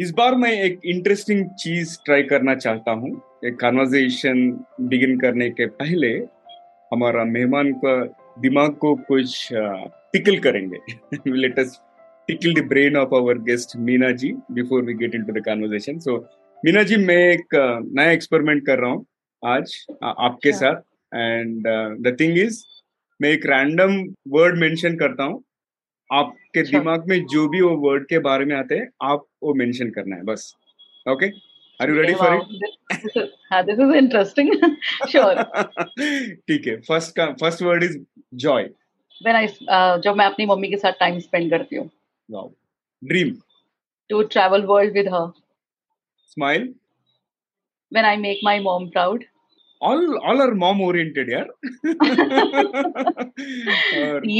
इस बार मैं एक इंटरेस्टिंग चीज ट्राई करना चाहता हूँ। एक कन्वर्सेशन बिगिन करने के पहले हमारा मेहमान का दिमाग को कुछ टिकल करेंगे। Let us tickle the brain of our guest Meena ji before we get into the conversation. So Meena ji, मैं एक नया एक्सपेरिमेंट कर रहा हूँ आज आपके साथ। एंड द थिंग इज, मैं एक रैंडम वर्ड मेंशन करता हूँ, आपके दिमाग में जो भी वो वर्ड के बारे में आते हैं आप वो मेंशन करना है बस। Okay, are you ready for it? हां, दिस इज इंटरेस्टिंग। श्योर, ठीक है। First word is joy. When I जब मैं अपनी मम्मी के साथ टाइम स्पेंड करती हूं। Wow. Dream. To travel world with her. Smile. When I make my mom proud. All are mom oriented यार।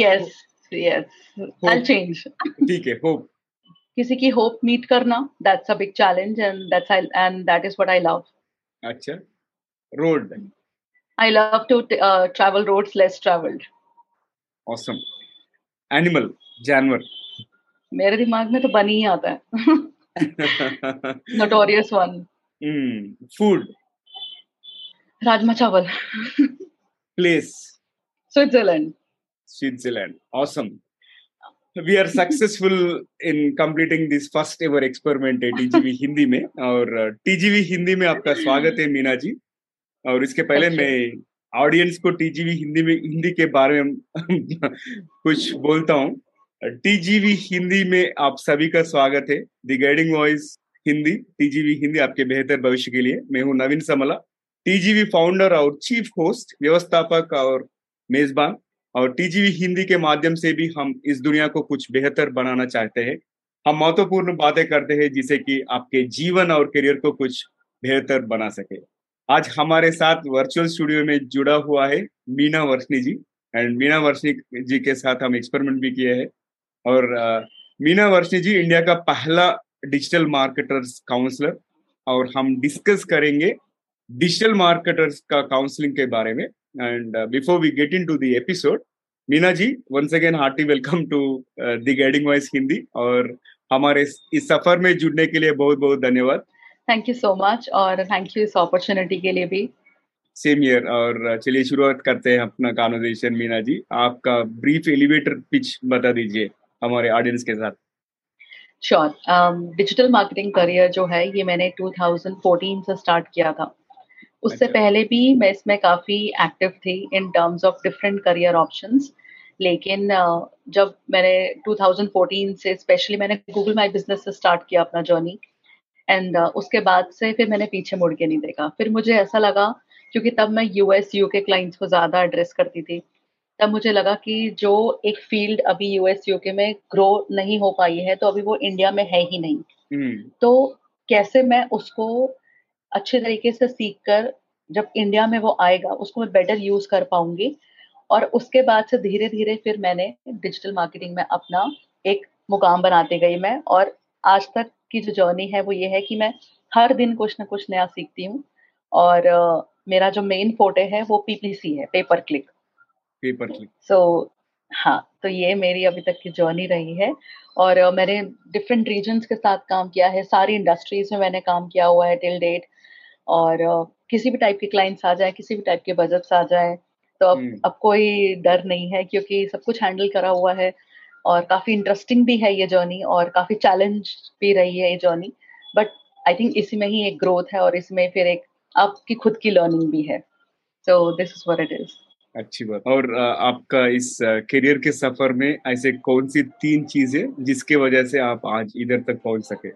Yes Yes, hope. I'll change. ठीक है, hope. किसी की hope meet करना, that's a big challenge and that is what I love. अच्छा, road. I love to travel roads less traveled. Awesome. Animal, जानवर. मेरे दिमाग में तो बनी ही आता है. Notorious one. Food. राजमा चावल. Place. Switzerland. Switzerland. Awesome. We are successful in completing this first ever experiment at TGV Hindi में, और TGV Hindi में आपका स्वागत है मीना जी। और इसके पहले मैं ऑडियंस को TGV Hindi में हिंदी के बारे में कुछ बोलता हूँ। TGV Hindi में आप सभी का स्वागत है। The Guiding Voice Hindi, TGV Hindi आपके बेहतर भविष्य के लिए। मैं हूँ नवीन समला, TGV फाउंडर और चीफ होस्ट, व्यवस्थापक और मेजबान। और टीजीवी हिंदी के माध्यम से भी हम इस दुनिया को कुछ बेहतर बनाना चाहते हैं। हम महत्वपूर्ण बातें करते हैं जिससे कि आपके जीवन और करियर को कुछ बेहतर बना सके। आज हमारे साथ वर्चुअल स्टूडियो में जुड़ा हुआ है मीना वर्षणी जी। एंड मीना वर्षणी जी के साथ हम एक्सपेरिमेंट भी किए हैं। और मीना वर्षणी जी इंडिया का पहला डिजिटल मार्केटर्स काउंसलर, और हम डिस्कस करेंगे डिजिटल मार्केटर्स का काउंसलिंग के बारे में। And before we get into the episode, Meena ji, once again hearty welcome to the Guiding Voice Hindi, और हमारे इस सफर में जुड़ने के लिए बहुत बहुत धन्यवाद। Thank you so much और thank you इस opportunity के लिए भी। Same here। और चलिए शुरुआत करते हैं अपना कन्वर्सेशन। मीना जी, आपका brief elevator pitch बता दीजिए हमारे audience के साथ। Sure, digital marketing career जो है ये मैंने 2014 से start किया था। उससे पहले भी मैं इसमें काफ़ी एक्टिव थी in terms of different career options, लेकिन जब मैंने 2014 से स्पेशली मैंने गूगल माई बिजनेस से स्टार्ट किया अपना जर्नी, एंड उसके बाद से फिर मैंने पीछे मुड़ के नहीं देखा। फिर मुझे ऐसा लगा, क्योंकि तब मैं यूएस यूके क्लाइंट्स को ज़्यादा एड्रेस करती थी, तब मुझे लगा कि जो एक फील्ड अभी यूएस यूके में ग्रो नहीं हो पाई है तो अभी वो इंडिया में है ही नहीं। तो कैसे मैं उसको अच्छे तरीके से सीख कर जब इंडिया में वो आएगा उसको मैं बेटर यूज कर पाऊंगी। और उसके बाद से धीरे धीरे फिर मैंने डिजिटल मार्केटिंग में अपना एक मुकाम बनाते गई मैं, और आज तक की जो जर्नी है वो ये है कि मैं हर दिन कुछ ना कुछ नया सीखती हूँ। और मेरा जो मेन फोटे है वो PPC है, पेपर क्लिक। सो हाँ, तो ये मेरी अभी तक की जर्नी रही है। और मैंने डिफरेंट रीजन्स के साथ काम किया है, सारी इंडस्ट्रीज में मैंने काम किया हुआ है टिल डेट। और किसी भी टाइप के क्लाइंट्स आ जाए, किसी भी टाइप के बजट्स आ जाए, तो अब कोई डर नहीं है क्योंकि सब कुछ हैंडल करा हुआ है। और काफ़ी इंटरेस्टिंग भी है ये जर्नी, और काफ़ी चैलेंज भी रही है ये जर्नी, बट आई थिंक इसी में ही एक ग्रोथ है और इसमें फिर एक आपकी खुद की लर्निंग भी है। So this is what it is. अच्छी बात। और आपका इस करियर के सफर में ऐसे कौन सी 3 चीजें जिसके वजह से आप आज इधर तक पहुंच सके?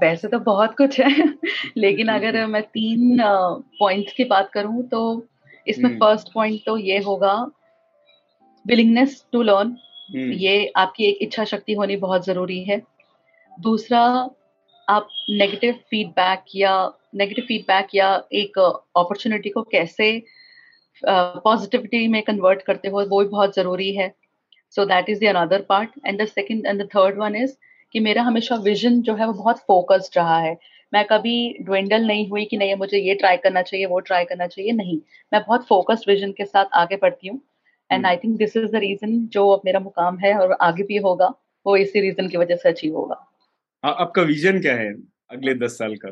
वैसे तो बहुत कुछ है, लेकिन अगर मैं 3 पॉइंट्स की बात करूं तो इसमें फर्स्ट पॉइंट तो ये होगा विलिंगनेस टू लर्न। ये आपकी एक इच्छा शक्ति होनी बहुत जरूरी है। दूसरा, आप नेगेटिव फीडबैक या एक अपॉर्चुनिटी को कैसे पॉजिटिविटी में कन्वर्ट करते हो वो भी बहुत ज़रूरी है। So that is the another part. And the second and the third one is कि मेरा हमेशा विजन जो है वो बहुत फोकस्ड रहा है। मैं कभी ड्वेंडल नहीं हुई कि नहीं मुझे ये ट्राई करना चाहिए, वो ट्राई करना चाहिए, नहीं, मैं बहुत फोकस्ड विजन के साथ आगे बढ़ती हूँ। And I think this is the reason जो अब मेरा मुकाम है और आगे भी होगा वो इसी रीज़न की वजह से अचीव होगा। आपका विजन क्या है अगले 10 साल का?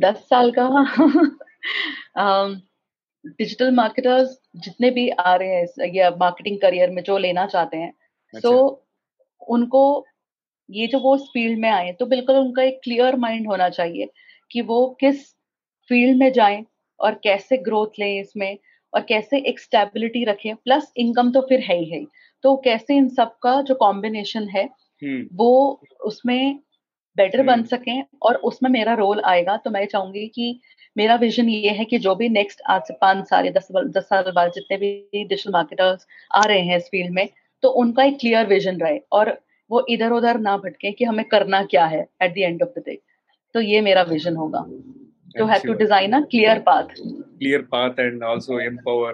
10 साल का डिजिटल मार्केटर्स जितने भी आ रहे हैं या मार्केटिंग करियर में जो लेना चाहते हैं, अच्छा। तो उनको ये जो वो इस फील्ड में आए तो बिल्कुल उनका एक क्लियर माइंड होना चाहिए कि वो किस फील्ड में जाएं और कैसे ग्रोथ लें इसमें और कैसे एक स्टेबिलिटी रखें, प्लस इनकम तो फिर है ही है, तो कैसे इन सब का जो कॉम्बिनेशन है वो उसमें बेटर बन सकें और उसमें मेरा रोल आएगा। तो मैं चाहूंगी कि मेरा विजन ये है कि जो भी नेक्स्ट आज से 5 साल या 10 साल बाद जितने भी डिजिटल मार्केटर्स आ रहे हैं इस फील्ड में, तो उनका एक क्लियर विजन रहे और वो इधर उधर ना भटके कि हमें करना क्या है at the end of the day. तो ये मेरा विजन होगा to have to design a clear path and also empower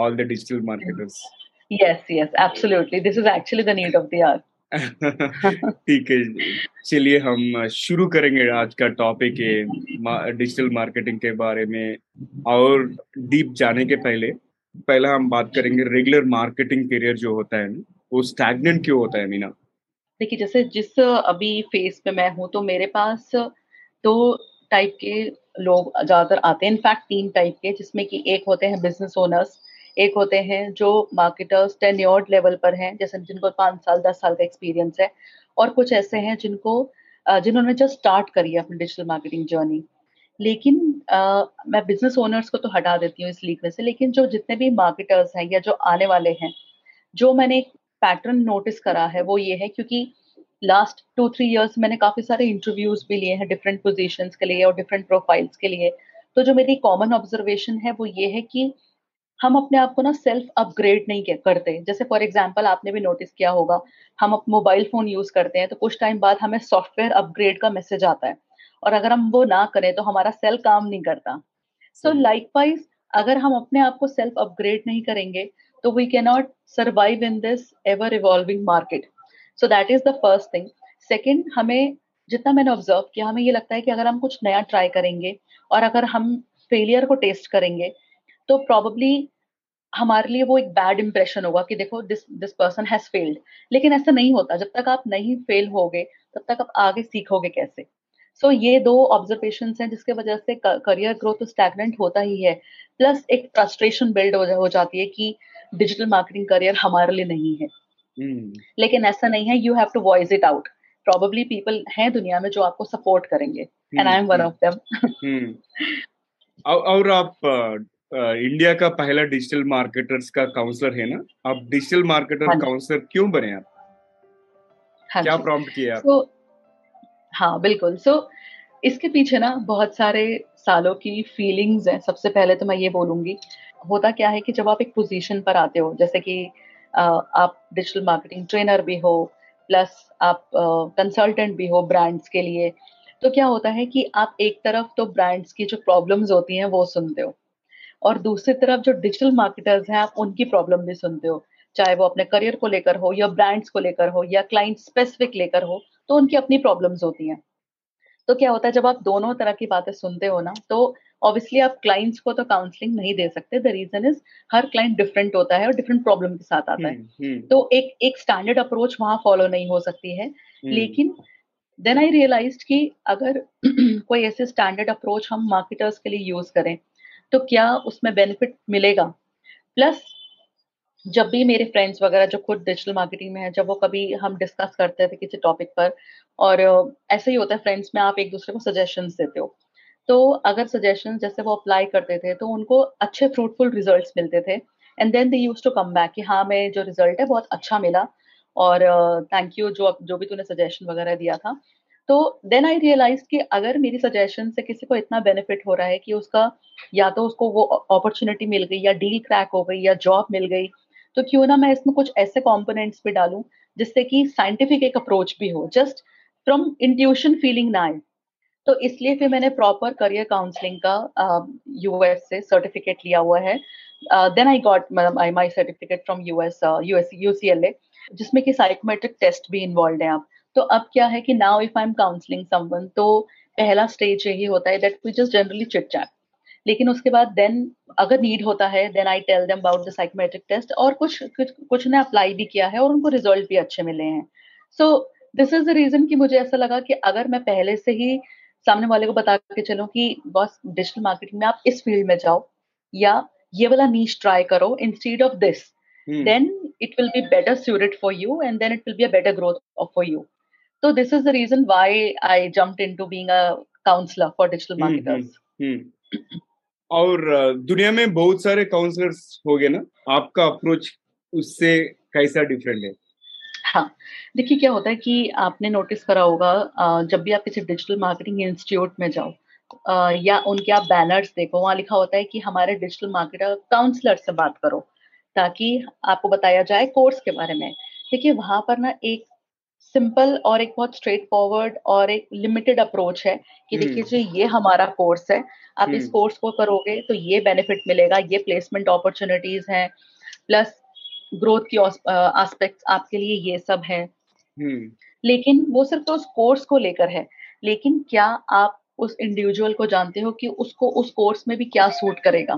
all the digital marketers. Yes, absolutely. This is actually the need of the hour. ठीक है, चलिए हम शुरू करेंगे आज का टॉपिक है डिजिटल मार्केटिंग के बारे में। और डीप जाने के पहला हम बात करेंगे रेगुलर मार्केटिंग करियर जो होता है वो स्टैग्नेंट क्यों होता है मीना? देखिए, जैसे जिस अभी फेस पे मैं हूँ तो मेरे पास 2 टाइप के लोग ज्यादातर आते हैं, इनफैक्ट 3 टाइप के, जिसमें कि एक होते हैं बिजनेस ओनर्स, एक होते हैं जो मार्केटर्स टेन्योर्ड लेवल पर हैं, जैसे जिनको 5 साल 10 साल का एक्सपीरियंस है, और कुछ ऐसे हैं जिन्होंने जस्ट स्टार्ट करी है अपनी डिजिटल मार्केटिंग जर्नी। लेकिन मैं बिजनेस ओनर्स को तो हटा देती हूँ इस लीग में से, लेकिन जो जितने भी मार्केटर्स हैं या जो आने वाले हैं, जो मैंने एक पैटर्न नोटिस करा है वो ये है, क्योंकि लास्ट 2-3 इयर्स मैंने काफी सारे इंटरव्यूज भी लिए हैं डिफरेंट पोजीशंस के लिए और डिफरेंट प्रोफाइल्स के लिए, तो जो मेरी कॉमन ऑब्जर्वेशन है वो ये है कि हम अपने आप को ना सेल्फ अपग्रेड नहीं करते। जैसे फॉर एग्जांपल आपने भी नोटिस किया होगा, हम मोबाइल फोन यूज करते हैं तो कुछ टाइम बाद हमें सॉफ्टवेयर अपग्रेड का मैसेज आता है, और अगर हम वो ना करें तो हमारा सेल काम नहीं करता। सो लाइकवाइज अगर हम अपने आप को सेल्फ अपग्रेड नहीं करेंगे तो we can not survive in this ever evolving market. So that is the first thing. Second, हमें जितना मैंने ऑब्जर्व किया, हमें ये लगता है कि अगर हम कुछ नया ट्राई करेंगे और अगर हम फेलियर को टेस्ट करेंगे तो प्रॉबेबली हमारे लिए वो एक बैड इंप्रेशन होगा कि देखो दिस पर्सन हैज फेल्ड। लेकिन ऐसा नहीं होता, जब तक आप नहीं फेल होगे तब तक आप आगे सीखोगे कैसे। सो ये 2 ऑब्जर्वेशन हैं जिसके वजह से करियर ग्रोथ तो स्टैगनेंट होता ही है, प्लस एक फ्रस्ट्रेशन बिल्ड हो जाती है कि डिजिटल मार्केटिंग करियर हमारे लिए नहीं है। लेकिन ऐसा नहीं है, you have to voice it out. Probably people हैं दुनिया में जो आपको सपोर्ट करेंगे, and I am one of them. और आप इंडिया का पहला डिजिटल मार्केटर्स का काउंसलर है ना, आप डिजिटल मार्केटर काउंसलर क्यों बने आप? क्या प्रॉम्प्ट किया? हाँ बिल्कुल। सो इसके पीछे ना बहुत सारे सालों की फीलिंग्स हैं। सबसे पहले तो मैं ये बोलूंगी, होता क्या है कि जब आप एक पोजीशन पर आते हो, जैसे कि आप डिजिटल मार्केटिंग ट्रेनर भी हो, प्लस आप कंसल्टेंट भी हो ब्रांड्स के लिए, तो क्या होता है कि आप एक तरफ तो ब्रांड्स की जो प्रॉब्लम्स होती हैं वो सुनते हो, और दूसरी तरफ जो डिजिटल मार्केटर्स हैं आप उनकी प्रॉब्लम भी सुनते हो, चाहे वो अपने करियर को लेकर हो या ब्रांड्स को लेकर हो या क्लाइंट स्पेसिफिक लेकर हो, तो उनकी अपनी प्रॉब्लम्स होती हैं। तो क्या होता है, जब आप दोनों तरह की बातें सुनते हो ना, तो ऑब्वियसली आप क्लाइंट्स को तो काउंसलिंग नहीं दे सकते। द रीजन इज हर क्लाइंट डिफरेंट होता है और डिफरेंट प्रॉब्लम के साथ आता है, तो एक स्टैंडर्ड अप्रोच वहां फॉलो नहीं हो सकती है। लेकिन देन आई रियलाइज्ड कि अगर कोई ऐसे स्टैंडर्ड अप्रोच हम मार्केटर्स के लिए यूज करें तो क्या उसमें बेनिफिट मिलेगा। प्लस जब भी मेरे फ्रेंड्स वगैरह जो खुद डिजिटल मार्केटिंग में है, जब वो कभी हम डिस्कस करते थे किसी टॉपिक पर, और ऐसे ही होता है फ्रेंड्स में, आप एक दूसरे को सजेशंस देते हो, तो अगर सजेशंस जैसे वो अप्लाई करते थे तो उनको अच्छे फ्रूटफुल रिजल्ट्स मिलते थे, and then they used to come back कि हाँ मैं जो रिजल्ट है बहुत अच्छा मिला और थैंक यू जो भी तूने सजेशन वगैरह दिया था। तो देन आई रियलाइज कि अगर मेरी सजेशन से किसी को इतना बेनिफिट हो रहा है कि उसका या तो उसको वो अपॉर्चुनिटी मिल गई या डील क्रैक हो गई या जॉब मिल गई, तो क्यों ना मैं इसमें कुछ ऐसे कॉम्पोनेंट्स भी डालूं जिससे कि साइंटिफिक एक अप्रोच भी हो, जस्ट फ्रॉम इंट्यूशन फीलिंग ना आए। तो इसलिए फिर मैंने प्रॉपर करियर काउंसलिंग का यूएस से सर्टिफिकेट लिया हुआ है। Then I got my certificate from US UCLA, जिसमें कि साइकोमेट्रिक टेस्ट भी इन्वॉल्व है। आप तो अब क्या है कि now if I am counselling someone, तो पहला स्टेज यही होता है that we just generally chit chat, लेकिन उसके बाद देन अगर नीड होता है then I tell them about the psychometric test, और कुछ ने अप्लाई भी किया है और उनको रिजल्ट भी अच्छे मिले हैं। So this is the reason कि मुझे ऐसा लगा कि अगर मैं पहले से ही सामने वाले को बता के चलूं कि बॉस डिजिटल मार्केटिंग में आप इस फील्ड में जाओ या ये वाला नीश ट्राई करो instead of this, then it will be better suited for you and then it will be a better growth for you. तो this is the reason why I jumped into being a counsellor for digital marketers. और दुनिया में बहुत सारे counsellors हो गए ना, आपका अप्रोच उससे कैसा डिफरेंट है? हाँ, देखिए क्या होता है कि आपने नोटिस करा होगा जब भी आप किसी डिजिटल मार्केटिंग इंस्टीट्यूट में जाओ या उनके आप बैनर्स देखो, वहाँ लिखा होता है कि हमारे डिजिटल मार्केटर काउंसलर से बात करो ताकि आपको बताया जाए कोर्स के बारे में. देखिए वहाँ पर ना एक सिंपल और एक बहुत स्ट्रेट फॉरवर्ड और एक लिमिटेड अप्रोच है कि देखिए जी ये हमारा कोर्स है, आप इस कोर्स को करोगे तो ये बेनिफिट मिलेगा, ये प्लेसमेंट अपॉर्चुनिटीज हैं, प्लस ग्रोथ की एस्पेक्ट्स आपके लिए ये सब है. लेकिन वो सिर्फ तो उस कोर्स को लेकर है, लेकिन क्या आप उस इंडिविजुअल को जानते हो कि उसको उस कोर्स में भी क्या सूट करेगा?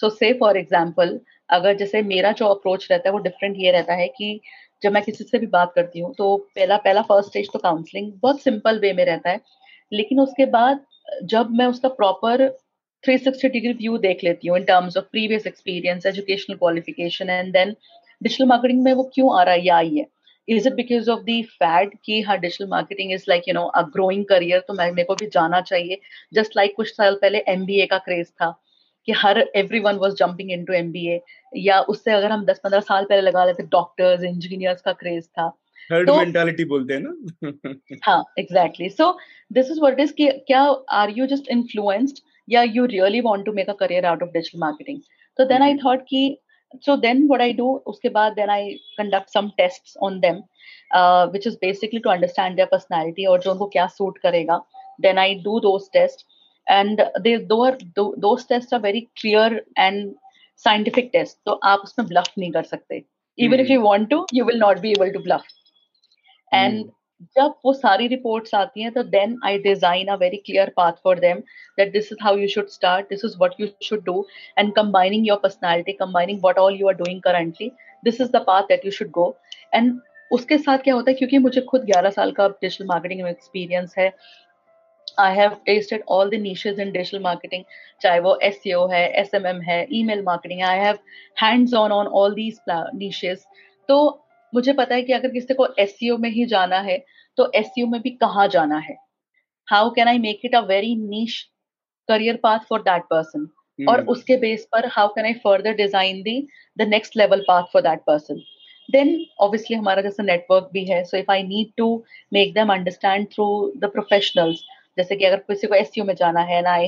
सो से फॉर एग्जाम्पल अगर जैसे मेरा जो अप्रोच रहता है वो डिफरेंट ये रहता है कि जब मैं किसी से भी बात करती हूँ तो पहला फर्स्ट स्टेज तो काउंसलिंग बहुत सिंपल वे में रहता है, लेकिन उसके बाद जब मैं उसका प्रॉपर 360 डिग्री व्यू देख लेती हूँ in terms of previous experience, educational qualification and then digital marketing में वो क्यों आ रहा है या आई है, is it because of the fad कि हाँ digital marketing is like you know a growing career तो मेरे को भी जाना चाहिए. जस्ट लाइक कुछ साल पहले MBA का क्रेज था कि हर everyone was jumping into MBA, या उससे अगर हम 10-15 साल पहले लगा लेते डॉक्टर्स इंजीनियर्स का क्रेज था. हर्ड मेंटालिटी बोलते हैं ना. हाँ exactly. So this is what is कि क्या आर यू जस्ट इन्फ्लुएंस्ड या you really want to make a career out of digital marketing. तो देन आई थॉट कि so then what I do उसके बाद then I conduct some tests on them which is basically to understand their personality और जो उनको क्या suit करेगा. Then I do those test and those tests are very clear and scientific tests, so आप उसमें bluff नहीं कर सकते. Even if you want to, you will not be able to bluff. And जब वो सारी reports आती हैं तो then I design a very clear path for them that this is how you should start, this is what you should do, and combining your personality, combining what all you are doing currently, this is the path that you should go. And उसके साथ क्या होता है क्योंकि मुझे खुद 11 साल का digital marketing में experience है, I have tasted all the niches in digital marketing, चाहे वो SEO है, SMM है, email marketing है, I have hands-on on all these niches. तो मुझे पता है कि अगर किसी को SEO में ही जाना है, तो SEO में भी कहाँ जाना है? How can I make it a very niche career path for that person? और उसके बेस पर how can I further design the next level path for that person? Then obviously हमारा जैसा network भी है, so if I need to make them understand through the professionals. जैसे कि अगर किसी को SEO में जाना है ना, आई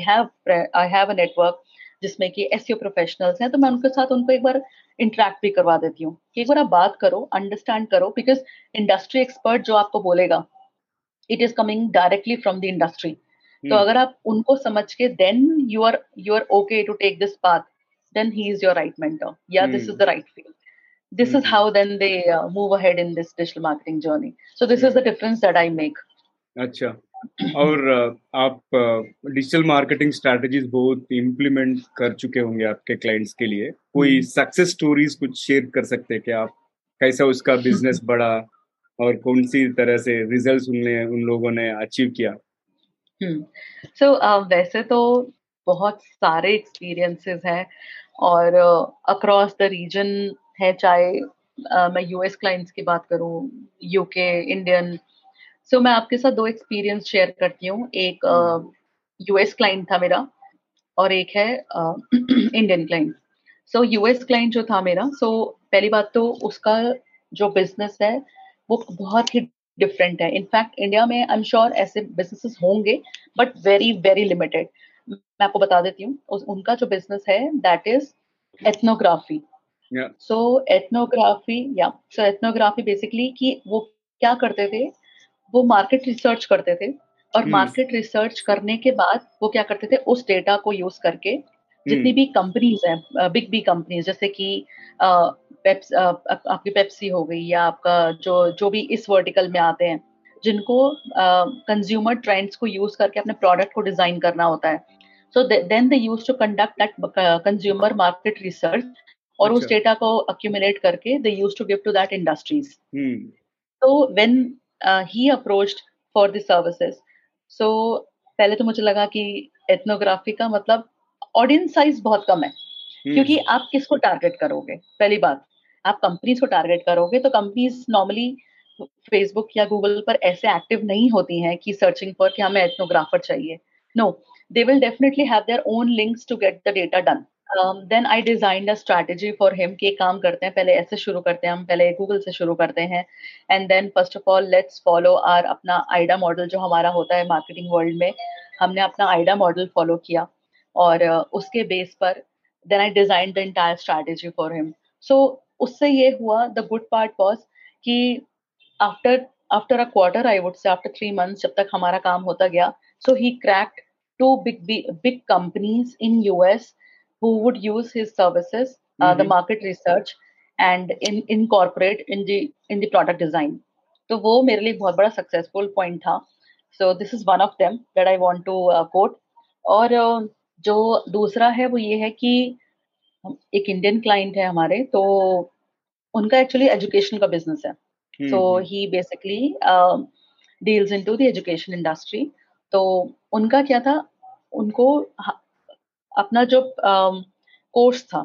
हैव अ नेटवर्क जिसमें कि SEO प्रोफेशनल्स हैं, तो मैं उनके साथ उनको एक बार इंटरेक्ट भी करवा देती हूँ कि एक बार आप बात करो, अंडरस्टैंड करो, बिकॉज इंडस्ट्री एक्सपर्ट जो आपको बोलेगा it is coming directly from the industry. तो अगर आप उनको समझ के then you are okay to take this path, then he is your right mentor या this is the right field. This is how then they move ahead in this digital marketing journey. So this is the difference that I make. अच्छा, और आप digital marketing strategies बहुत implement कर चुके होंगे आपके clients के लिए. कोई सक्सेस स्टोरीज कुछ शेयर कर सकते हैं कि आप कैसा उसका बिजनेस बढ़ा और कौन सी तरह से रिजल्ट्स उन लोगों ने अचीव किया? सो वैसे तो बहुत सारे एक्सपीरियंसेस हैं और अक्रॉस द रीजन है, चाहे मैं US क्लाइंट्स की बात करूँ, UK, इंडियन. सो मैं आपके साथ दो एक्सपीरियंस शेयर करती हूँ. एक US क्लाइंट था मेरा और एक है Indian client. So US client जो था मेरा, पहली बात तो उसका जो बिजनेस है वो बहुत ही डिफरेंट है. इनफैक्ट इंडिया में आई एम श्योर ऐसे बिजनेसेस होंगे बट वेरी वेरी लिमिटेड. मैं आपको बता देती हूँ उनका जो बिजनेस है that is ethnography. So ethnography basically कि वो क्या करते थे, वो मार्केट रिसर्च करते थे और मार्केट रिसर्च करने के बाद वो क्या करते थे उस डेटा को यूज करके जितनी भी कंपनीज हैं, बिग बी कंपनीज जैसे कि आपकी पेप्सी हो गई या आपका जो भी इस वर्टिकल में आते हैं जिनको कंज्यूमर ट्रेंड्स को यूज करके अपने प्रोडक्ट को डिजाइन करना होता है. So then they use to conduct that consumer market research और उस डेटा को अक्यूमुलेट करके they use to give to that industries. तो when he approached for the services. So पहले तो मुझे लगा कि एथनोग्राफी का मतलब ऑडियंस साइज बहुत कम है, क्योंकि आप किसको टारगेट करोगे. पहली बात, आप कंपनीज को टारगेट करोगे तो कंपनीज नॉर्मली फेसबुक या गूगल पर ऐसे एक्टिव नहीं होती हैं कि सर्चिंग पर कि हमें एथनोग्राफर चाहिए. No, they will definitely have their own links to get the data done. Then I designed a strategy for him कि काम करते हैं, पहले ऐसे शुरू करते हैं, हम पहले गूगल से शुरू करते हैं. And then first of all let's follow our अपना आइडा मॉडल जो हमारा होता है मार्केटिंग वर्ल्ड में. हमने अपना आइडा मॉडल फॉलो किया और उसके बेस पर then I designed the entire strategy for him. So उससे ये हुआ, the good part was कि after a quarter I would say, after 3 months जब तक हमारा काम होता गया, so he cracked 2 big companies in US who would use his services, the market research, and incorporate in the product design. So, वो मेरे लिए बहुत बड़ा successful point था. So, this is one of them that I want to quote. और जो दूसरा है वो ये है कि एक Indian client है हमारे, तो उनका actually education का business है. Mm-hmm. So, he basically deals into the education industry. तो उनका क्या था, उनको अपना जो कोर्स था,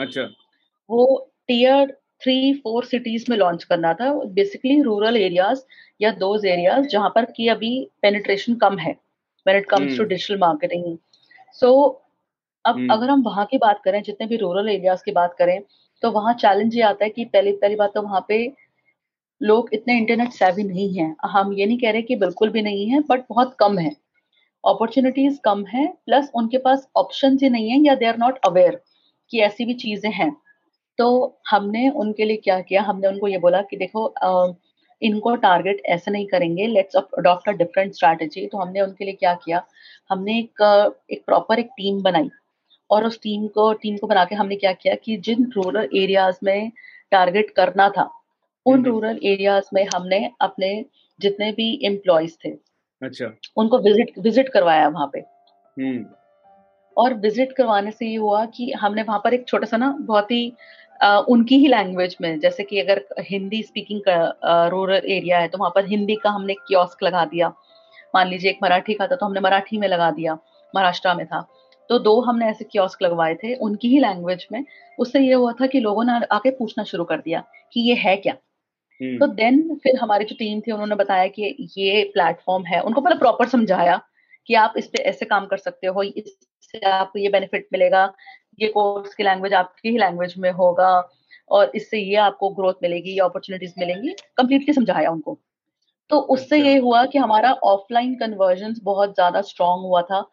अच्छा, वो टियर 3-4 सिटीज में लॉन्च करना था, बेसिकली रूरल एरियाज या दोज एरियाज जहाँ पर कि अभी पेनिट्रेशन कम है when it comes to digital marketing. So अब अगर हम वहाँ की बात करें, जितने भी रूरल एरियाज की बात करें, तो वहाँ चैलेंज ये आता है कि पहली बात तो वहाँ पे लोग इतने इंटरनेट सेवी नहीं है. हम ये नहीं कह रहे कि बिल्कुल भी नहीं है, बट बहुत कम है, अपॉर्चुनिटीज कम है, प्लस उनके पास ऑप्शन ही नहीं है या दे आर नॉट अवेयर कि ऐसी भी चीजें हैं. तो हमने उनके लिए क्या किया, हमने उनको ये बोला कि देखो इनको टारगेट ऐसे नहीं करेंगे, let's adopt a different strategy. तो हमने उनके लिए क्या किया, हमने एक प्रॉपर एक टीम बनाई और उस टीम को बना के हमने क्या किया कि जिन रूरल एरियाज में टारगेट करना था, उन रूरल एरियाज में हमने अपने जितने भी एम्प्लॉयज थे, अच्छा, उनको विजिट करवाया वहाँ पे. और विजिट करवाने से ये हुआ कि हमने वहाँ पर एक छोटा सा ना बहुत ही उनकी ही लैंग्वेज में, जैसे कि अगर हिंदी स्पीकिंग रूरल एरिया है तो वहाँ पर हिंदी का हमने कियोस्क लगा दिया. मान लीजिए एक मराठी का था तो हमने मराठी में लगा दिया, महाराष्ट्र में था तो 2 हमने ऐसे कियोस्क लगवाए थे उनकी ही लैंग्वेज में. उससे ये हुआ था कि लोगों ने आके पूछना शुरू कर दिया कि ये है क्या. तो देन फिर हमारी जो टीम थी उन्होंने बताया कि ये प्लेटफॉर्म है, उनको पहले प्रॉपर समझाया कि आप इस पे ऐसे काम कर सकते हो, इससे आपको ये बेनिफिट मिलेगा, ये कोर्स की लैंग्वेज आपकी ही लैंग्वेज में होगा और इससे ये आपको ग्रोथ मिलेगी, ये अपॉर्चुनिटीज मिलेंगी, कंप्लीटली समझाया उनको. तो उससे ये हुआ कि हमारा ऑफलाइन कन्वर्जन बहुत ज्यादा स्ट्रांग हुआ था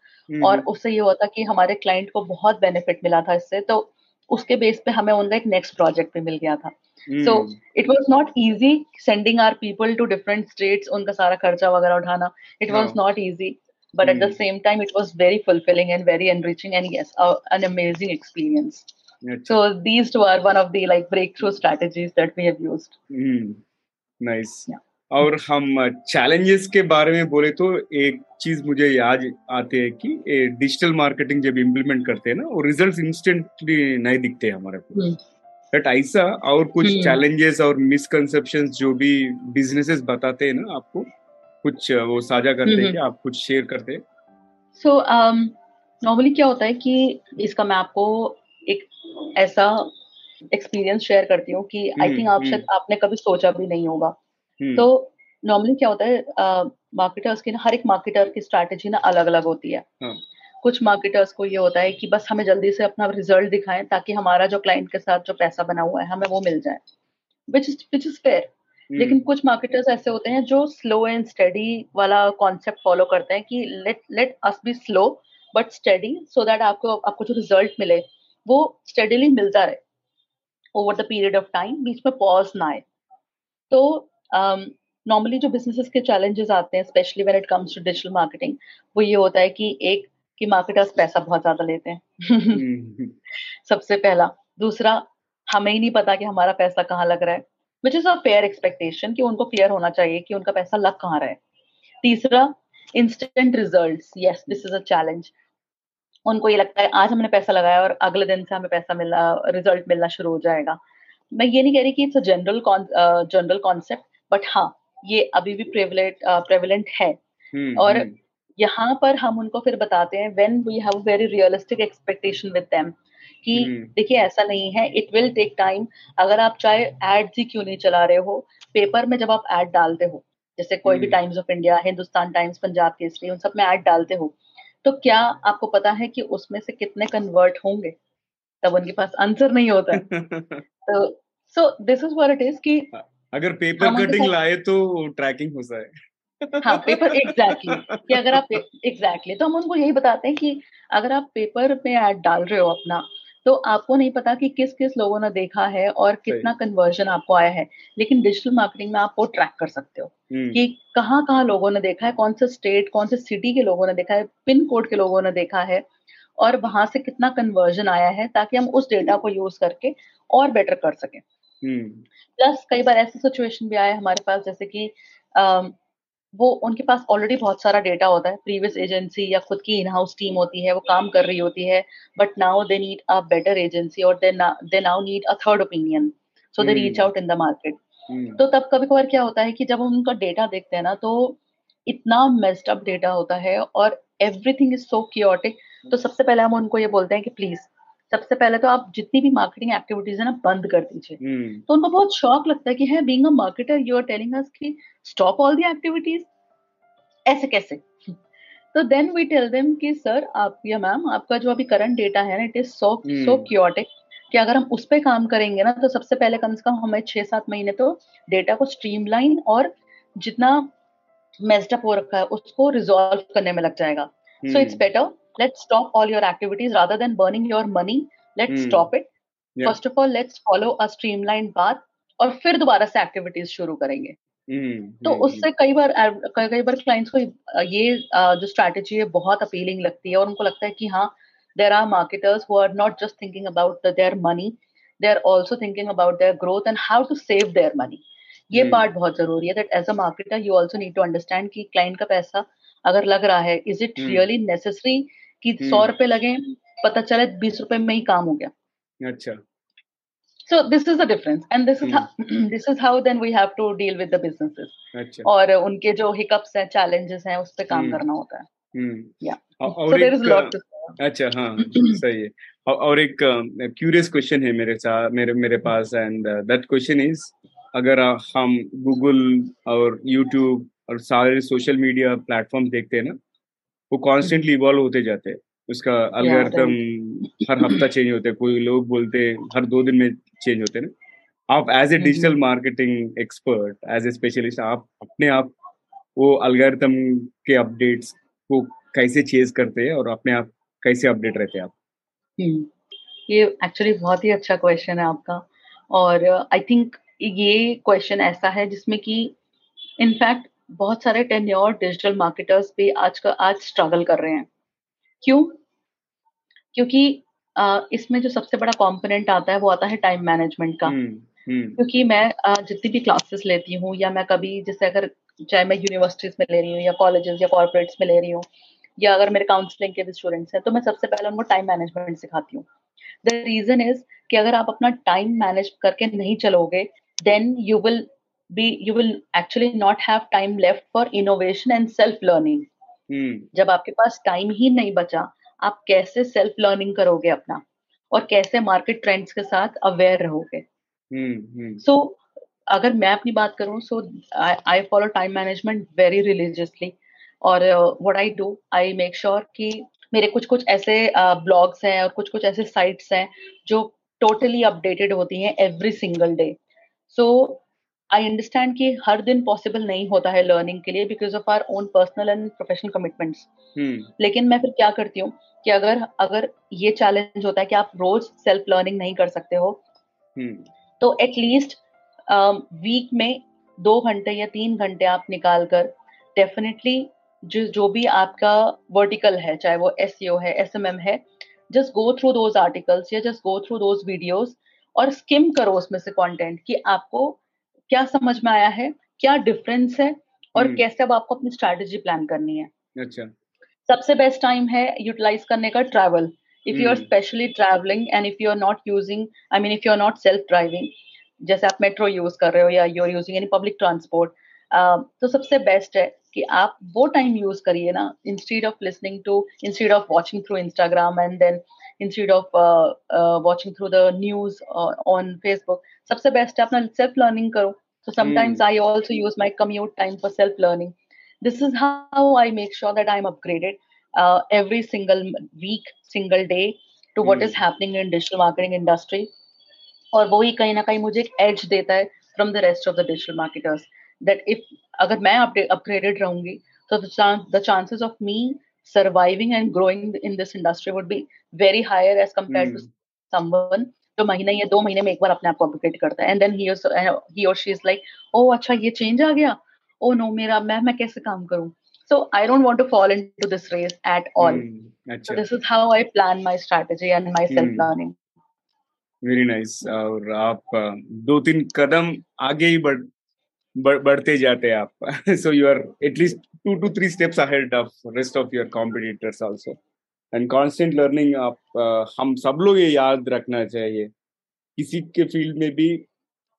और उससे ये हुआ था कि हमारे क्लाइंट को बहुत बेनिफिट मिला था इससे. तो उसके बेस पे हमें उनका एक नेक्स्ट प्रोजेक्ट भी मिल गया था. So it was not easy sending our people to different states, उनका सारा खर्चा वगैरह उठाना, it was not easy, but at the same time it was very fulfilling and very enriching and yes an amazing experience. So these two are one of the like break through strategies that we have used. Nice. और हम challenges के बारे में बोले तो एक चीज मुझे याद आती है कि डिजिटल मार्केटिंग जब इम्प्लीमेंट करते हैं ना, वो रिजल्ट्स इंस्टेंटली नहीं दिखते हमारे को, बट ऐसा और कुछ चैलेंजेस और मिसकंसेप्शंस जो भी बिजनेसेस बताते हैं ना आपको, कुछ वो साझा करते हैं, आप कुछ शेयर करते हैं. सो नॉर्मली क्या होता है कि इसका मैं आपको एक ऐसा एक्सपीरियंस शेयर करती हूँ कि आई थिंक आपने कभी सोचा भी नहीं होगा. तो नॉर्मली क्या होता है, मार्केटर्स की ना, हर एक मार्केटर की स्ट्रैटेजी ना अलग अलग होती है. कुछ मार्केटर्स को ये होता है कि बस हमें जल्दी से अपना रिजल्ट दिखाएं ताकि हमारा जो क्लाइंट के साथ जो पैसा बना हुआ है हमें वो मिल जाए, विच इज फेयर. लेकिन कुछ मार्केटर्स ऐसे होते हैं जो स्लो एंड स्टेडी वाला कॉन्सेप्ट फॉलो करते हैं कि let us be slow but steady so that आपको जो रिजल्ट मिले वो स्टेडीली मिलता रहे over the period of time, बीच में पॉज ना आए. तो नॉर्मली जो बिजनेसेस के चैलेंजेस आते हैं specially when it comes to digital marketing, वो ये होता है कि एक कि मार्केटर्स पैसा बहुत ज्यादा लेते हैं सबसे पहला. दूसरा, हमें ही नहीं पता कि हमारा पैसा कहाँ लग रहा है, which is a fair expectation कि उनको क्लियर होना चाहिए कि उनका पैसा लग कहाँ रहा है. तीसरा, instant results, yes this is a challenge. उनको ये लगता है आज हमने पैसा लगाया और अगले दिन से हमें पैसा मिला, रिजल्ट मिलना शुरू हो जाएगा. मैं ये नहीं कह रही कि it's a general concept, but हाँ ये अभी भी प्रेवलेंट है. और यहाँ पर हम उनको फिर बताते हैं when we have very realistic expectation with them कि देखिए ऐसा नहीं है, इट विल टेक टाइम. अगर आप चाहे एड ही क्यों नहीं चला रहे हो, पेपर में जब आप एड डालते हो, जैसे कोई भी Times of India, Hindustan Times, Punjab Kesari, उन सब में एड डालते हो, तो क्या आपको पता है कि उसमें से कितने कन्वर्ट होंगे? तब उनके पास आंसर नहीं होता. तो so this is what it is कि अगर पेपर कटिंग लाए तो ट्रैकिंग हो जाए. हाँ, पेपर एग्जैक्टली कि अगर आप एग्जैक्टली तो हम उनको यही बताते हैं कि अगर आप पेपर में ऐड डाल रहे हो अपना, तो आपको नहीं पता कि किस किस लोगों ने देखा है और कितना कन्वर्जन आपको आया है. लेकिन डिजिटल मार्केटिंग में आप वो ट्रैक कर सकते हो कि कहाँ कहाँ लोगों ने देखा है, कौन से स्टेट, कौन से सिटी के लोगों ने देखा है, पिन कोड के लोगों ने देखा है और वहां से कितना कन्वर्जन आया है, ताकि हम उस डेटा को यूज करके और बेटर कर सकें. प्लस कई बार ऐसी सिचुएशन भी आए हमारे पास, जैसे कि वो उनके पास ऑलरेडी बहुत सारा डेटा होता है, प्रीवियस एजेंसी या खुद की इन हाउस टीम होती है, वो काम कर रही होती है, but now they need a better agency और they now need a third opinion, so they reach out in the market. तो तब कभी कभार क्या होता है कि जब हम उनका डेटा देखते हैं ना, तो इतना मेस्ड अप डेटा होता है और एवरीथिंग इज सो क्योटिक. तो सबसे पहले हम उनको ये बोलते हैं कि प्लीज सबसे पहले तो आप जितनी भी मार्केटिंग एक्टिविटीज है ना, बंद कर दीजिए. तो उनको बहुत शॉक लगता है कि है being a marketer you are telling us कि स्टॉप ऑल द एक्टिविटीज, ऐसे कैसे? तो देन वी टेल देम कि सर आप या मैम, आपका जो अभी करंट डेटा है ना, इट इज सो क्योटिक कि अगर हम उस पर काम करेंगे ना, तो सबसे पहले कम से कम हमें 6-7 महीने तो डेटा को स्ट्रीमलाइन और जितना मेस्डअप हो रखा है उसको रिजॉल्व करने में लग जाएगा. So it's better let's stop all your activities rather than burning your money. Let's stop it. Yeah. First of all, let's follow a streamlined path और फिर दोबारा से activities शुरू करेंगे. तो उससे कई बार clients को ये जो strategy है बहुत appealing लगती है और उनको लगता है कि हाँ, there are marketers who are not just thinking about their money, they are also thinking about their growth and how to save their money. ये part बहुत जरूरी है that as a marketer you also need to understand कि client का पैसा अगर लग रहा है, is it really necessary कि 100 रुपए लगे, पता चले 20 रुपए में ही काम हो गया. अच्छा, so this is the difference and this is how then we have to deal with the businesses और उनके जो हिकअप्स हैं, चैलेंजेस हैं, उस पे काम करना होता है. या so there is lot to. अच्छा, हाँ, सही है. और एक क्यूरियस क्वेश्चन है मेरे पास, एंड दैट क्वेश्चन इज अगर हम गूगल और यूट्यूब और सारे सोशल मीडिया प्लेटफॉर्म देखते हैं ना, वो कॉन्स्टेंटली इवॉल्व होते जाते हैं. उसका एल्गोरिथम हर हफ्ता चेंज होते हैं, कोई लोग बोलते हैं हर 2 दिन में चेंज होते हैं ना. आप as a digital marketing expert, as a specialist, आप अपने आप वो एल्गोरिथम के अपडेट्स को कैसे चेज करते हैं और अपने आप कैसे अपडेट रहते हैं आप? ये एक्चुअली बहुत ही अच्छा क्वेश्चन है आपका. और आई थिंक ये क्वेश्चन ऐसा है जिसमें कि इनफैक्ट बहुत सारे टेन्योर्ड डिजिटल मार्केटर्स भी आज स्ट्रगल कर रहे हैं. क्यों? क्योंकि इसमें जो सबसे बड़ा कंपोनेंट आता है वो आता है टाइम मैनेजमेंट का. क्योंकि मैं जितनी भी क्लासेस लेती हूँ या मैं कभी जैसे अगर चाहे मैं यूनिवर्सिटीज में ले रही हूँ या कॉलेजेस या कॉर्पोरेट्स में ले रही हूँ या अगर मेरे काउंसलिंग के भी स्टूडेंट्स हैं, तो मैं सबसे पहले उनको टाइम मैनेजमेंट सिखाती हूँ. द रीजन इज कि अगर आप अपना टाइम मैनेज करके नहीं चलोगे then you will actually not have time left for innovation and self-learning. जब आपके पास टाइम ही नहीं बचा, आप कैसे सेल्फ लर्निंग करोगे अपना और कैसे मार्केट ट्रेंड्स के साथ अवेयर रहोगे? So, अगर मैं अपनी बात करूँ, so I follow time management very religiously. और what I do, I make sure कि मेरे कुछ ऐसे blogs हैं और कुछ ऐसे sites हैं जो totally updated होती हैं every single day. So I understand कि हर दिन पॉसिबल नहीं होता है लर्निंग के लिए because of our own personal and professional commitments. लेकिन मैं फिर क्या करती हूँ कि अगर ये चैलेंज होता है कि आप रोज सेल्फ लर्निंग नहीं कर सकते हो, तो एटलीस्ट वीक में 2 घंटे या 3 घंटे आप निकाल कर डेफिनेटली जो भी आपका वर्टिकल है, चाहे वो SEO है, SMM है, just go through those articles या just go through those videos और स्किम करो उसमें से कॉन्टेंट कि आपको क्या समझ में आया है, क्या डिफरेंस है और कैसे अब आपको अपनी स्ट्रैटेजी प्लान करनी है. अच्छा, सबसे बेस्ट टाइम है यूटिलाइज करने का travel. If you are specially travelling and if you are not using, I mean if you are not self driving, जैसे आप मेट्रो यूज कर रहे हो या you are using any public transport, तो सबसे बेस्ट है कि आप वो टाइम यूज करिए ना, instead of listening to, instead of watching through Instagram and then instead of watching through the news on Facebook, सबसे बेस्ट है अपना सेल्फ लर्निंग करो. So sometimes I also use my commute time for self-learning. This is how I make sure that I'm upgraded every single week, single day to what is happening in digital marketing industry. और वो ही कहीं ना कहीं मुझे एक edge देता है from the rest of the digital marketers. That if अगर मैं upgraded रहूँगी, तो the chances of me surviving and growing in this industry would be very higher as compared to someone जो महीना या दो महीने में एक बार अपने आप को अपडेट करता है एंड देन ही और शी इज लाइक ओ अच्छा ये चेंज आ गया, ओ नो मेरा मैं कैसे काम करूं. So I don't want to fall into this race at all. So this is how I plan my strategy and my self learning. Very nice. और आप दो तीन कदम आगे ही बढ़ते जाते हैं आप. So you are at least 2 to 3 steps ahead of rest of your competitors also. And constant learning आप हम सब लोग ये याद रखना चाहिए, किसी के फील्ड में भी,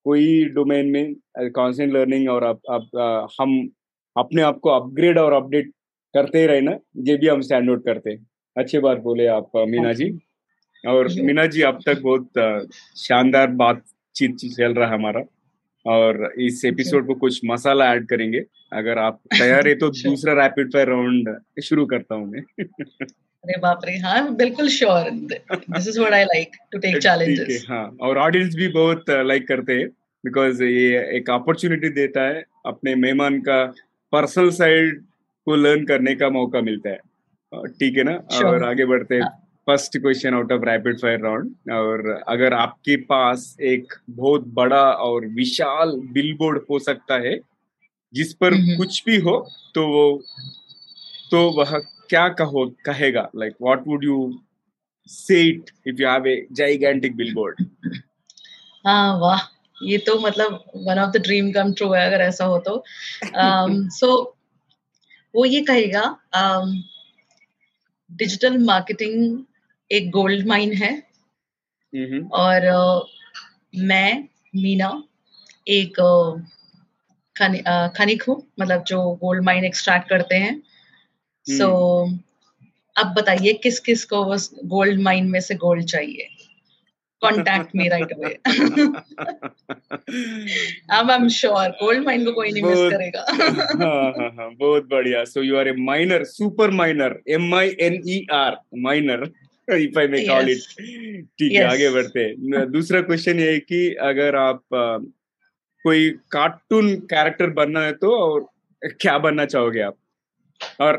कोई डोमेन में कांस्टेंट लर्निंग और आप हम अपने आप को अपग्रेड और अपडेट करते रहना, ये भी हम स्टैंड आउट करते हैं. अच्छे बात बोले आप मीना जी. और मीना जी अब तक बहुत शानदार बातचीत चल रहा है हमारा और इस एपिसोड को कुछ मसाला ऐड करेंगे. अगर आप तैयार है तो दूसरा रैपिड फायर राउंड शुरू करता हूँ मैं. अरे बाप रे, हाँ बिल्कुल sure. This is what I like to take challenges. हाँ, और ऑडियंस भी बहुत लाइक करते हैं बिकॉज ये एक अपॉर्चुनिटी देता है, अपने मेहमान का पर्सनल साइड को लर्न करने का मौका मिलता है. ठीक है ना. sure. और आगे बढ़ते हैं first question out of rapid fire round. और अगर आपके पास एक बहुत बड़ा और विशाल बिलबोर्ड हो सकता है जिस पर कुछ भी हो, तो वह क्या कहेगा? Like what would you say it if you have a gigantic billboard? हाँ वाह, ये तो मतलब one of the dream come true है अगर ऐसा हो तो. सो वो ये कहेगा डिजिटल मार्केटिंग एक गोल्ड माइन है और मैं मीना एक खनिक हूँ, मतलब जो गोल्ड माइन एक्सट्रैक्ट करते हैं. सो अब बताइए किस किस को बस गोल्ड माइन में से गोल्ड चाहिए, कॉन्टैक्ट मी राइट अवे. अब I am sure gold mine को कोई नहीं मिस करेगा. हाँ, बहुत बढ़िया. So you are a miner, super miner, MINER miner if I may call it. ठीक है, आगे बढ़ते हैं. दूसरा क्वेश्चन ये है कि अगर आप कोई कार्टून कैरेक्टर बनना है तो और क्या बनना चाहोगे आप? और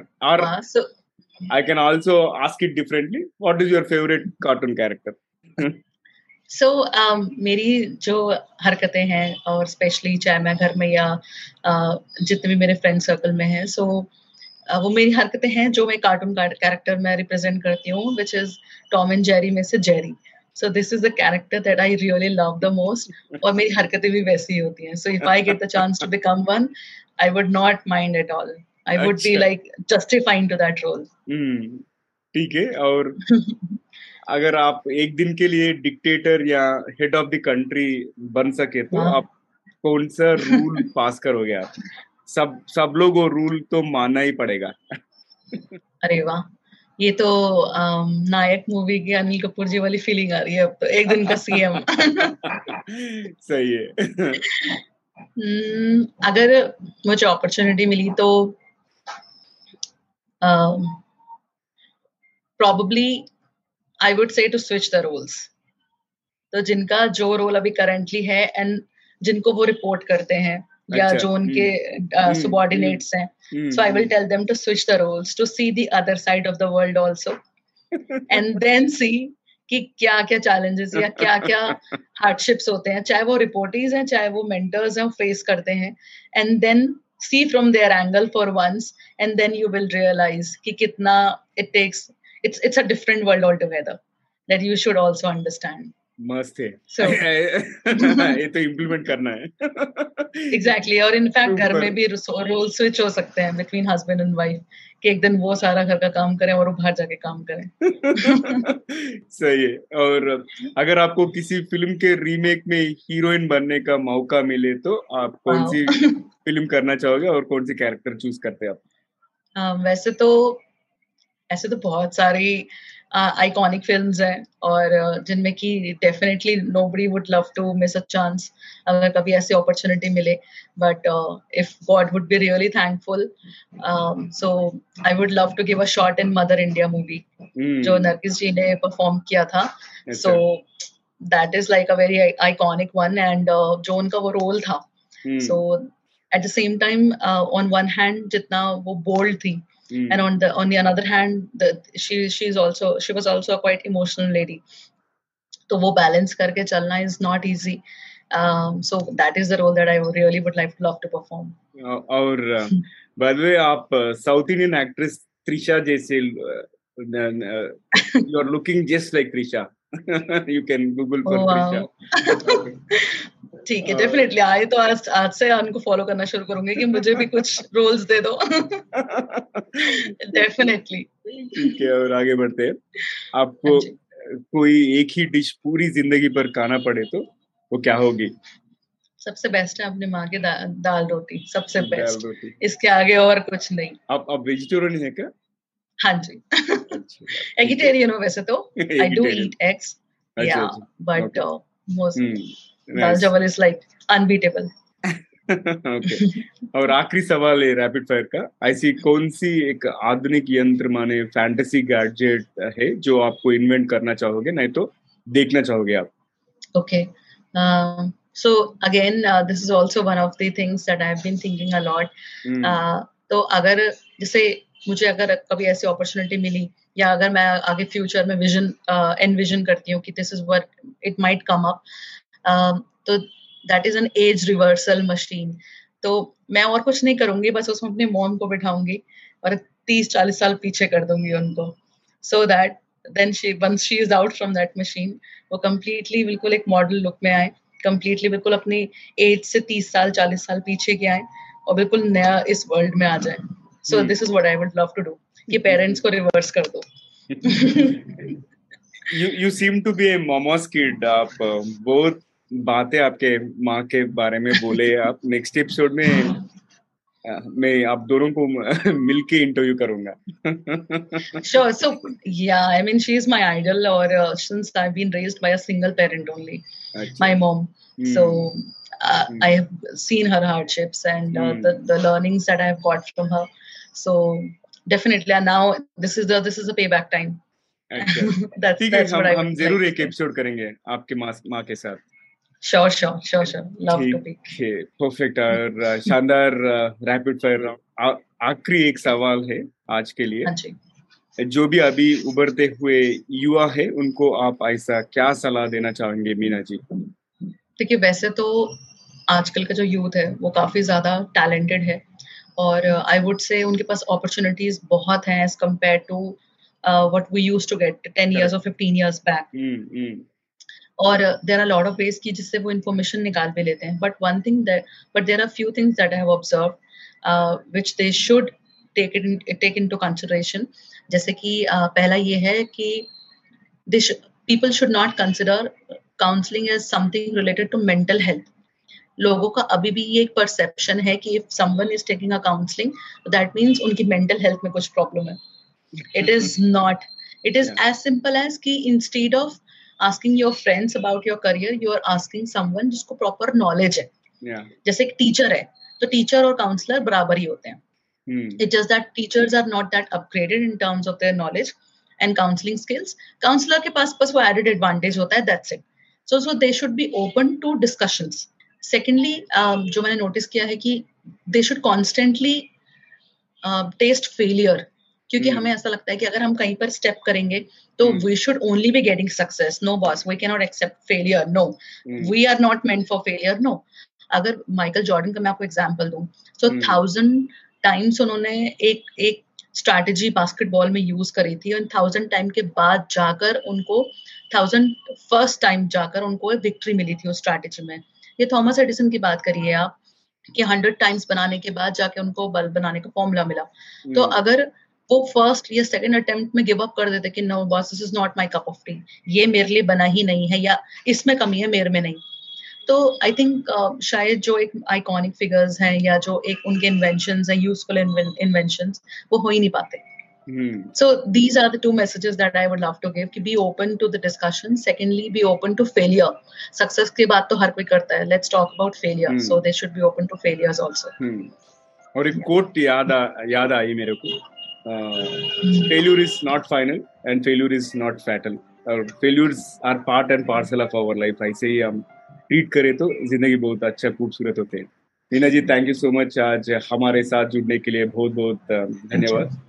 I can also ask it differently. What is your favorite cartoon character? So, मेरी जो हरकतें हैं और स्पेशली चाहे मैं घर में या जितने भी मेरे फ्रेंड सर्कल में हैं, so वो मेरी हरकतें हैं जो मैं कार्टून कैरेक्टर में रिप्रेजेंट करती हूँ, which is Tom and Jerry में से Jerry. So this is the character that I really love the most. और मेरी हरकतें भी वैसी ही होती हैं. So if I get the chance to become one, I would not mind at all. I would be like justifying to that role. ठीक है. और अगर आप एक दिन के लिए डिक्टेटर या हेड ऑफ द कंट्री बन सके तो आप कौन सा रूल पास करोगे? आप सब लोग वो रूल तो मानना ही पड़ेगा. अरे वाह, ये तो नायक मूवी की अनिल कपूर जी वाली फीलिंग आ रही है अब तो. एक दिन का सीएम. सही है. अगर मुझे अपॉर्चुनिटी मिली तो probably I would say to switch the roles. तो जिनका जो रोल अभी currently है and जिनको वो report करते हैं या जो उनके subordinates हैं, so I will tell them to switch the roles to see the other side of the world also and then see कि क्या क्या challenges या क्या क्या hardships होते हैं, चाहे वो reportees हैं चाहे वो mentors हैं, face करते हैं, and then see from their angle for once and then you will realize कि कितना it takes. It's a different world altogether that you should also understand. मस्त है. ये तो इम्प्लीमेंट करना है. एग्जैक्टली. और इनफैक्ट घर में भी रोल स्विच हो सकते हैं बिटवीन हस्बैंड एंड वाइफ कि एक दिन वो सारा घर का काम करें और वो बाहर जाके काम करें. सही है. और अगर आपको किसी फिल्म के रीमेक में हीरोइन बनने का मौका मिले तो आप कौन सी फिल्म करना चाहोगे और कौन सी कैरेक्टर चूज करते हैं आप? वैसे तो ऐसे तो बहुत सारी आइकॉनिक फिल्म्स हैं और जिनमें कि definitely nobody would love to miss a chance अगर कभी ऐसी अपॉर्चुनिटी मिले. But if God would be really thankful so I would love to give a shot in mother India movie जो नरगिस जी ने परफॉर्म किया था. So that is like a very iconic one and जो उनका वो रोल था. So at the same time on one hand जितना वो बोल्ड थी. Mm. And on the another hand, she was also a quite emotional lady. So, वो balance करके चलना is not easy. So that is the role that I really would like love to perform. और by the way, आप South Indian actress Trisha Jaisel, you are looking just like Trisha. You can Google for Trisha. ठीक है, definitely आए तो आज से उनको follow करना शुरू करूंगी कि मुझे भी कुछ रोल्स दे दो. डेफिनेटली. ठीक है, और आगे बढ़ते हैं. आपको कोई एक ही डिश पूरी जिंदगी पर खाना पड़े तो वो क्या होगी? सबसे बेस्ट है अपने माँ के दाल रोटी. सबसे बेस्ट, इसके आगे और कुछ नहीं. आप वेजिटेरियन है क्या? हाँ जी, वेजिटेरियन हो वैसे तो. आई डू ईट एग्स या but mostly dal chawal is like unbeatable. Okay, और आखिरी सवाल है रैपिड फायर का. ऐसी कौन सी एक आधुनिक यंत्र माने फैंटेसी गैजेट है जो आपको इन्वेंट करना चाहोगे नहीं तो देखना चाहोगे आप? Okay, so again this is also one of the things that I have been thinking a lot. तो अगर जैसे मुझे अगर कभी ऐसी अपॉर्चुनिटी मिली या अगर मैं आगे फ्यूचर में एनविजन करती हूँ कि this is what it might come up, तो that is an age reversal machine. तो मैं और कुछ नहीं करूंगी, बस उसमें अपने मॉम को बिठाऊंगी और 30-40 साल पीछे कर दूंगी उनको. So that then she is out from that machine, वो कम्प्लीटली बिल्कुल एक मॉडल लुक में आए, कम्प्लीटली बिल्कुल अपनी एज से 30-40 साल पीछे के आए और बिल्कुल नया इस वर्ल्ड में आ जाए. So this is what I would love to do कि पेरेंट्स को रिवर्स कर दो. You seem to be a mama's kid. आप बहुत बातें आपके माँ के बारे में बोले. आप नेक्स्ट एपिसोड में मैं आप दोनों को मिलके इंटरव्यू करूंगा. Sure. So yeah, I mean she is my idol. और since I've been raised by a single parent only, my mom. So I have seen her hardships and the learnings that I have got from her. So definitely now this is the payback time. ठीक है, हम जरूर एक episode करेंगे आपके माँ के साथ. Sure. Love to be. Perfect और शानदार रैपिड फायर. आखिरी एक सवाल है आज के लिए. जो भी अभी उभरते हुए युवा है उनको आप ऐसा क्या सलाह देना चाहेंगे मीना जी? देखिए, वैसे तो आजकल का जो यूथ है वो काफी ज्यादा टैलेंटेड है और आई वुड से उनके पास अपॉर्चुनिटीज बहुत हैं as compare to what we used to get 10 years or 15 years back. Or there are a lot of ways ki jisse wo information nikal bhi lete hain, but there are few things that I have observed which they should take into consideration. Jaise ki pehla ye hai ki people should not consider counseling as something related to mental health. Logo ka abhi bhi ye ek perception hai ki if someone is taking a counseling that means unki mental health mein kuch problem hai. It is not. It is as simple as ki instead of asking your friends about your career, you are asking someone jisko proper knowledge hai. Jaise ek teacher hai, to teacher aur counselor barabar hi hote hain. It's just that teachers are not that upgraded in terms of their knowledge and counseling skills. Counselor ke paas wo added advantage hota hai, that's it. So they should be open to discussions. Secondly, jo maine notice kiya hai ki they should constantly taste failure. क्योंकि हमें ऐसा लगता है कि अगर हम कहीं पर स्टेप करेंगे तो we should only be getting success. No boss, we can not accept failure. No, we are not meant for failure. No, अगर माइकल जॉर्डन का मैं आपको एग्जांपल दूं, सो 1000 टाइम्स उन्होंने एक स्ट्रैटेजी बास्केटबॉल में यूज करी थी और 1000 टाइम के बाद जाकर उनको 1001st टाइम जाकर उनको विक्ट्री मिली थी उस स्ट्रैटेजी में। ये थॉमस एडिसन की बात करिए आप कि 100 टाइम्स बनाने के बाद जाके उनको बल्ब बनाने का फॉर्मूला मिला। तो अगर वो फर्स्ट या सेकंड अटेम्प्ट में गिव अप कर देते कि no boss this is not my cup of tea, ये मेरे लिए बना ही नहीं है या इसमें कमी है मेरे में नहीं, तो आई थिंक शायद जो एक आइकॉनिक फिगर्स हैं या जो एक उनके इन्वेंशंस हैं, यूजफुल इन्वेंशंस, वो हो ही नहीं पाते। So these are the two messages that I would love to give, कि be open to the discussion. Secondly, be open to failure. Success की बात तो हर कोई करता है. Let's talk about failure. So they should be open to failures also. और एक कोट याद आई मेरे को, failure is not final and failure is not fatal. Failures are part and parcel of our life. ऐसे ही हम ट्रीट करें तो जिंदगी बहुत अच्छा खूबसूरत होते हैं। Meena ji, thank you so much आज हमारे साथ जुड़ने के लिए, बहुत बहुत धन्यवाद।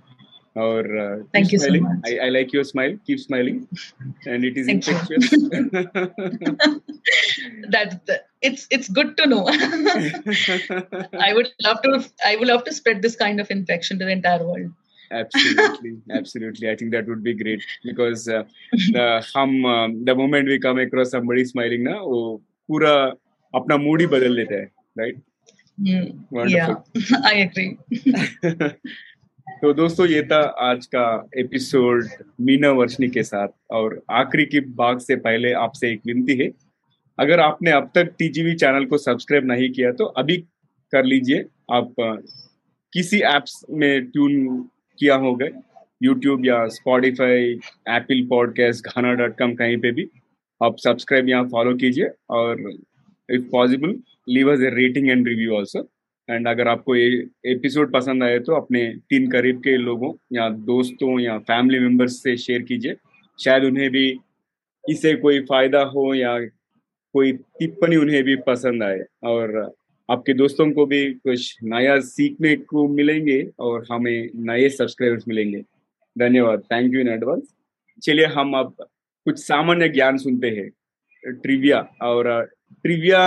और thank you so much. I like your smile. Keep smiling, and it is infectious. It's good to know. I would love to spread this kind of infection to the entire world. Absolutely. I think that would be great because the moment we come across somebody smiling, ना वो पूरा अपना mood ही बदल लेता है, right? Wonderful. Yeah, I agree. तो दोस्तों, ये था आज का एपिसोड मीना वर्षनी के साथ। और आखिरी की बात से पहले आपसे एक विनती है, अगर आपने अब तक टीजीवी चैनल को सब्सक्राइब नहीं किया तो अभी कर लीजिए। आप किसी ऐप्स में ट्यून किया होगा, यूट्यूब या स्पॉटिफाई, एप्पल पॉडकास्ट, गाना.com, कहीं पे भी आप सब्सक्राइब या फॉलो कीजिए। और if possible leave us a rating and review also. And अगर आपको ये एपिसोड पसंद आए तो अपने 3 करीब के लोगों या दोस्तों या फैमिली मेम्बर्स से शेयर कीजिए, शायद उन्हें भी इससे कोई फ़ायदा हो या कोई टिप्पणी उन्हें भी पसंद आए और आपके दोस्तों को भी कुछ नया सीखने को मिलेंगे और हमें नए सब्सक्राइबर्स मिलेंगे। धन्यवाद, थैंक यू इन एडवांस। चलिए हम अब कुछ सामान्य ज्ञान सुनते हैं, ट्रिविया। और ट्रिविया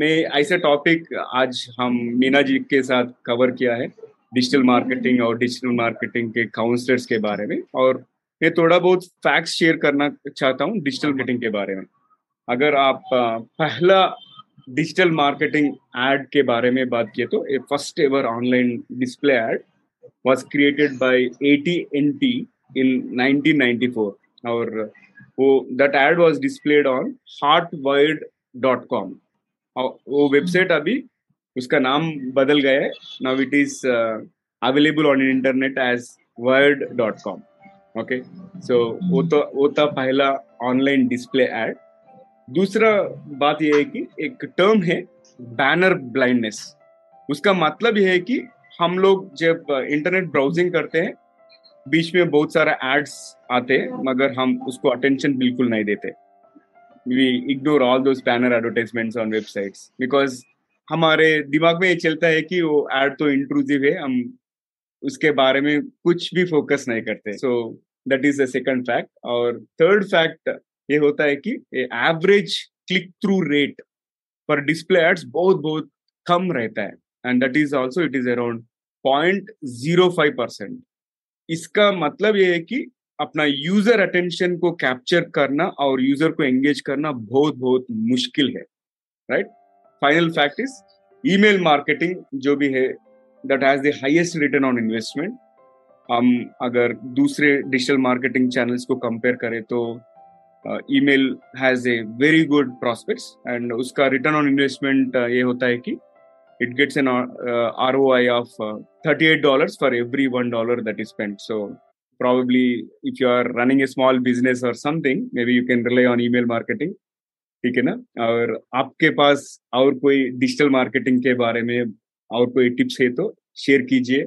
में ऐसा टॉपिक आज हम मीना जी के साथ कवर किया है, डिजिटल मार्केटिंग और डिजिटल मार्केटिंग के काउंसलर्स के बारे में। और मैं थोड़ा बहुत फैक्ट्स शेयर करना चाहता हूँ डिजिटल मार्केटिंग के बारे में। अगर आप पहला डिजिटल मार्केटिंग एड के बारे में बात किए तो a first ever online display ad was created by AT&T in 1994 और वो that ad was displayed on HotWired.com। वो वेबसाइट अभी उसका नाम बदल गया है, now it is available on internet as Word.com। Okay, so वो था पहला ऑनलाइन डिस्प्ले एड। दूसरा बात यह है कि एक टर्म है बैनर ब्लाइंडनेस। उसका मतलब यह है कि हम लोग जब इंटरनेट ब्राउजिंग करते हैं, बीच में बहुत सारा एड्स आते हैं मगर हम उसको अटेंशन बिल्कुल नहीं देते। We ignore all those banner advertisements on websites because हमारे दिमाग में ये चलता है कि वो ad तो intrusive है, हम उसके बारे में कुछ भी focus नहीं करते। So that is the second fact। और third fact ये होता है कि average click through rate पर display ads बहुत कम रहता है and that is also it is around 0.05%। इसका मतलब ये है कि अपना यूजर अटेंशन को कैप्चर करना और यूजर को एंगेज करना बहुत मुश्किल है, right. Final fact is email marketing जो भी है that has the highest return on investment. हम अगर दूसरे डिजिटल मार्केटिंग चैनल्स को कंपेयर करें तो email has a very good prospects and उसका रिटर्न ऑन इन्वेस्टमेंट ये होता है कि it gets an ROI of $38 for every $1 that is spent. So probably if you are running a small business or something, maybe you can rely on email marketing, ठीक है ना। और आपके पास और कोई डिजिटल मार्केटिंग के बारे में और कोई टिप्स है तो शेयर कीजिए।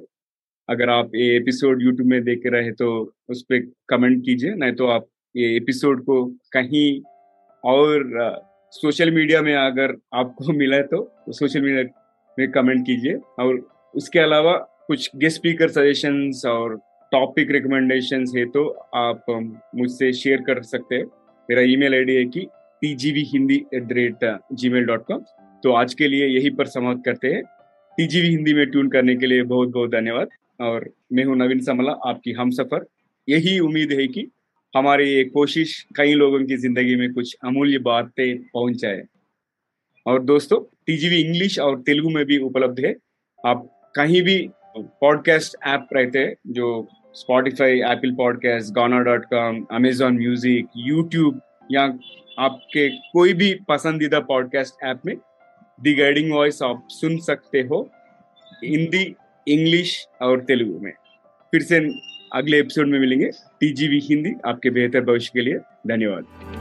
अगर आप ये एपिसोड यूट्यूब में देख रहे तो उस पर कमेंट कीजिए, नहीं तो आप ये एपिसोड को कहीं और सोशल मीडिया में अगर आपको मिला तो सोशल मीडिया में कमेंट कीजिए। और उसके अलावा कुछ गेस्ट स्पीकर सजेशंस और टॉपिक रिकमेंडेशंस है तो आप मुझसे शेयर कर सकते हैं। मेरा ईमेल आईडी है कि tgvhindi@gmail.com। तो आज के लिए यहीं पर समाप्त करते हैं। टीजीवी हिंदी में ट्यून करने के लिए बहुत धन्यवाद। और मैं हूं नवीन समला, आपकी हम सफर। यही उम्मीद है कि हमारी ये कोशिश कई लोगों की जिंदगी में कुछ अमूल्य बातें पहुंचाए। और दोस्तों, टीजीवी इंग्लिश और तेलुगु में भी उपलब्ध है। आप कहीं भी पॉडकास्ट ऐप रहते हैं जो स्पॉटिफाई, एप्पल पॉडकास्ट, गाना.com, अमेजॉन म्यूजिक, यूट्यूब या आपके कोई भी पसंदीदा पॉडकास्ट ऐप में द गाइडिंग वॉइस आप सुन सकते हो, हिंदी, इंग्लिश और तेलुगु में। फिर से अगले एपिसोड में मिलेंगे। टीजीवी हिंदी आपके बेहतर भविष्य के लिए। धन्यवाद।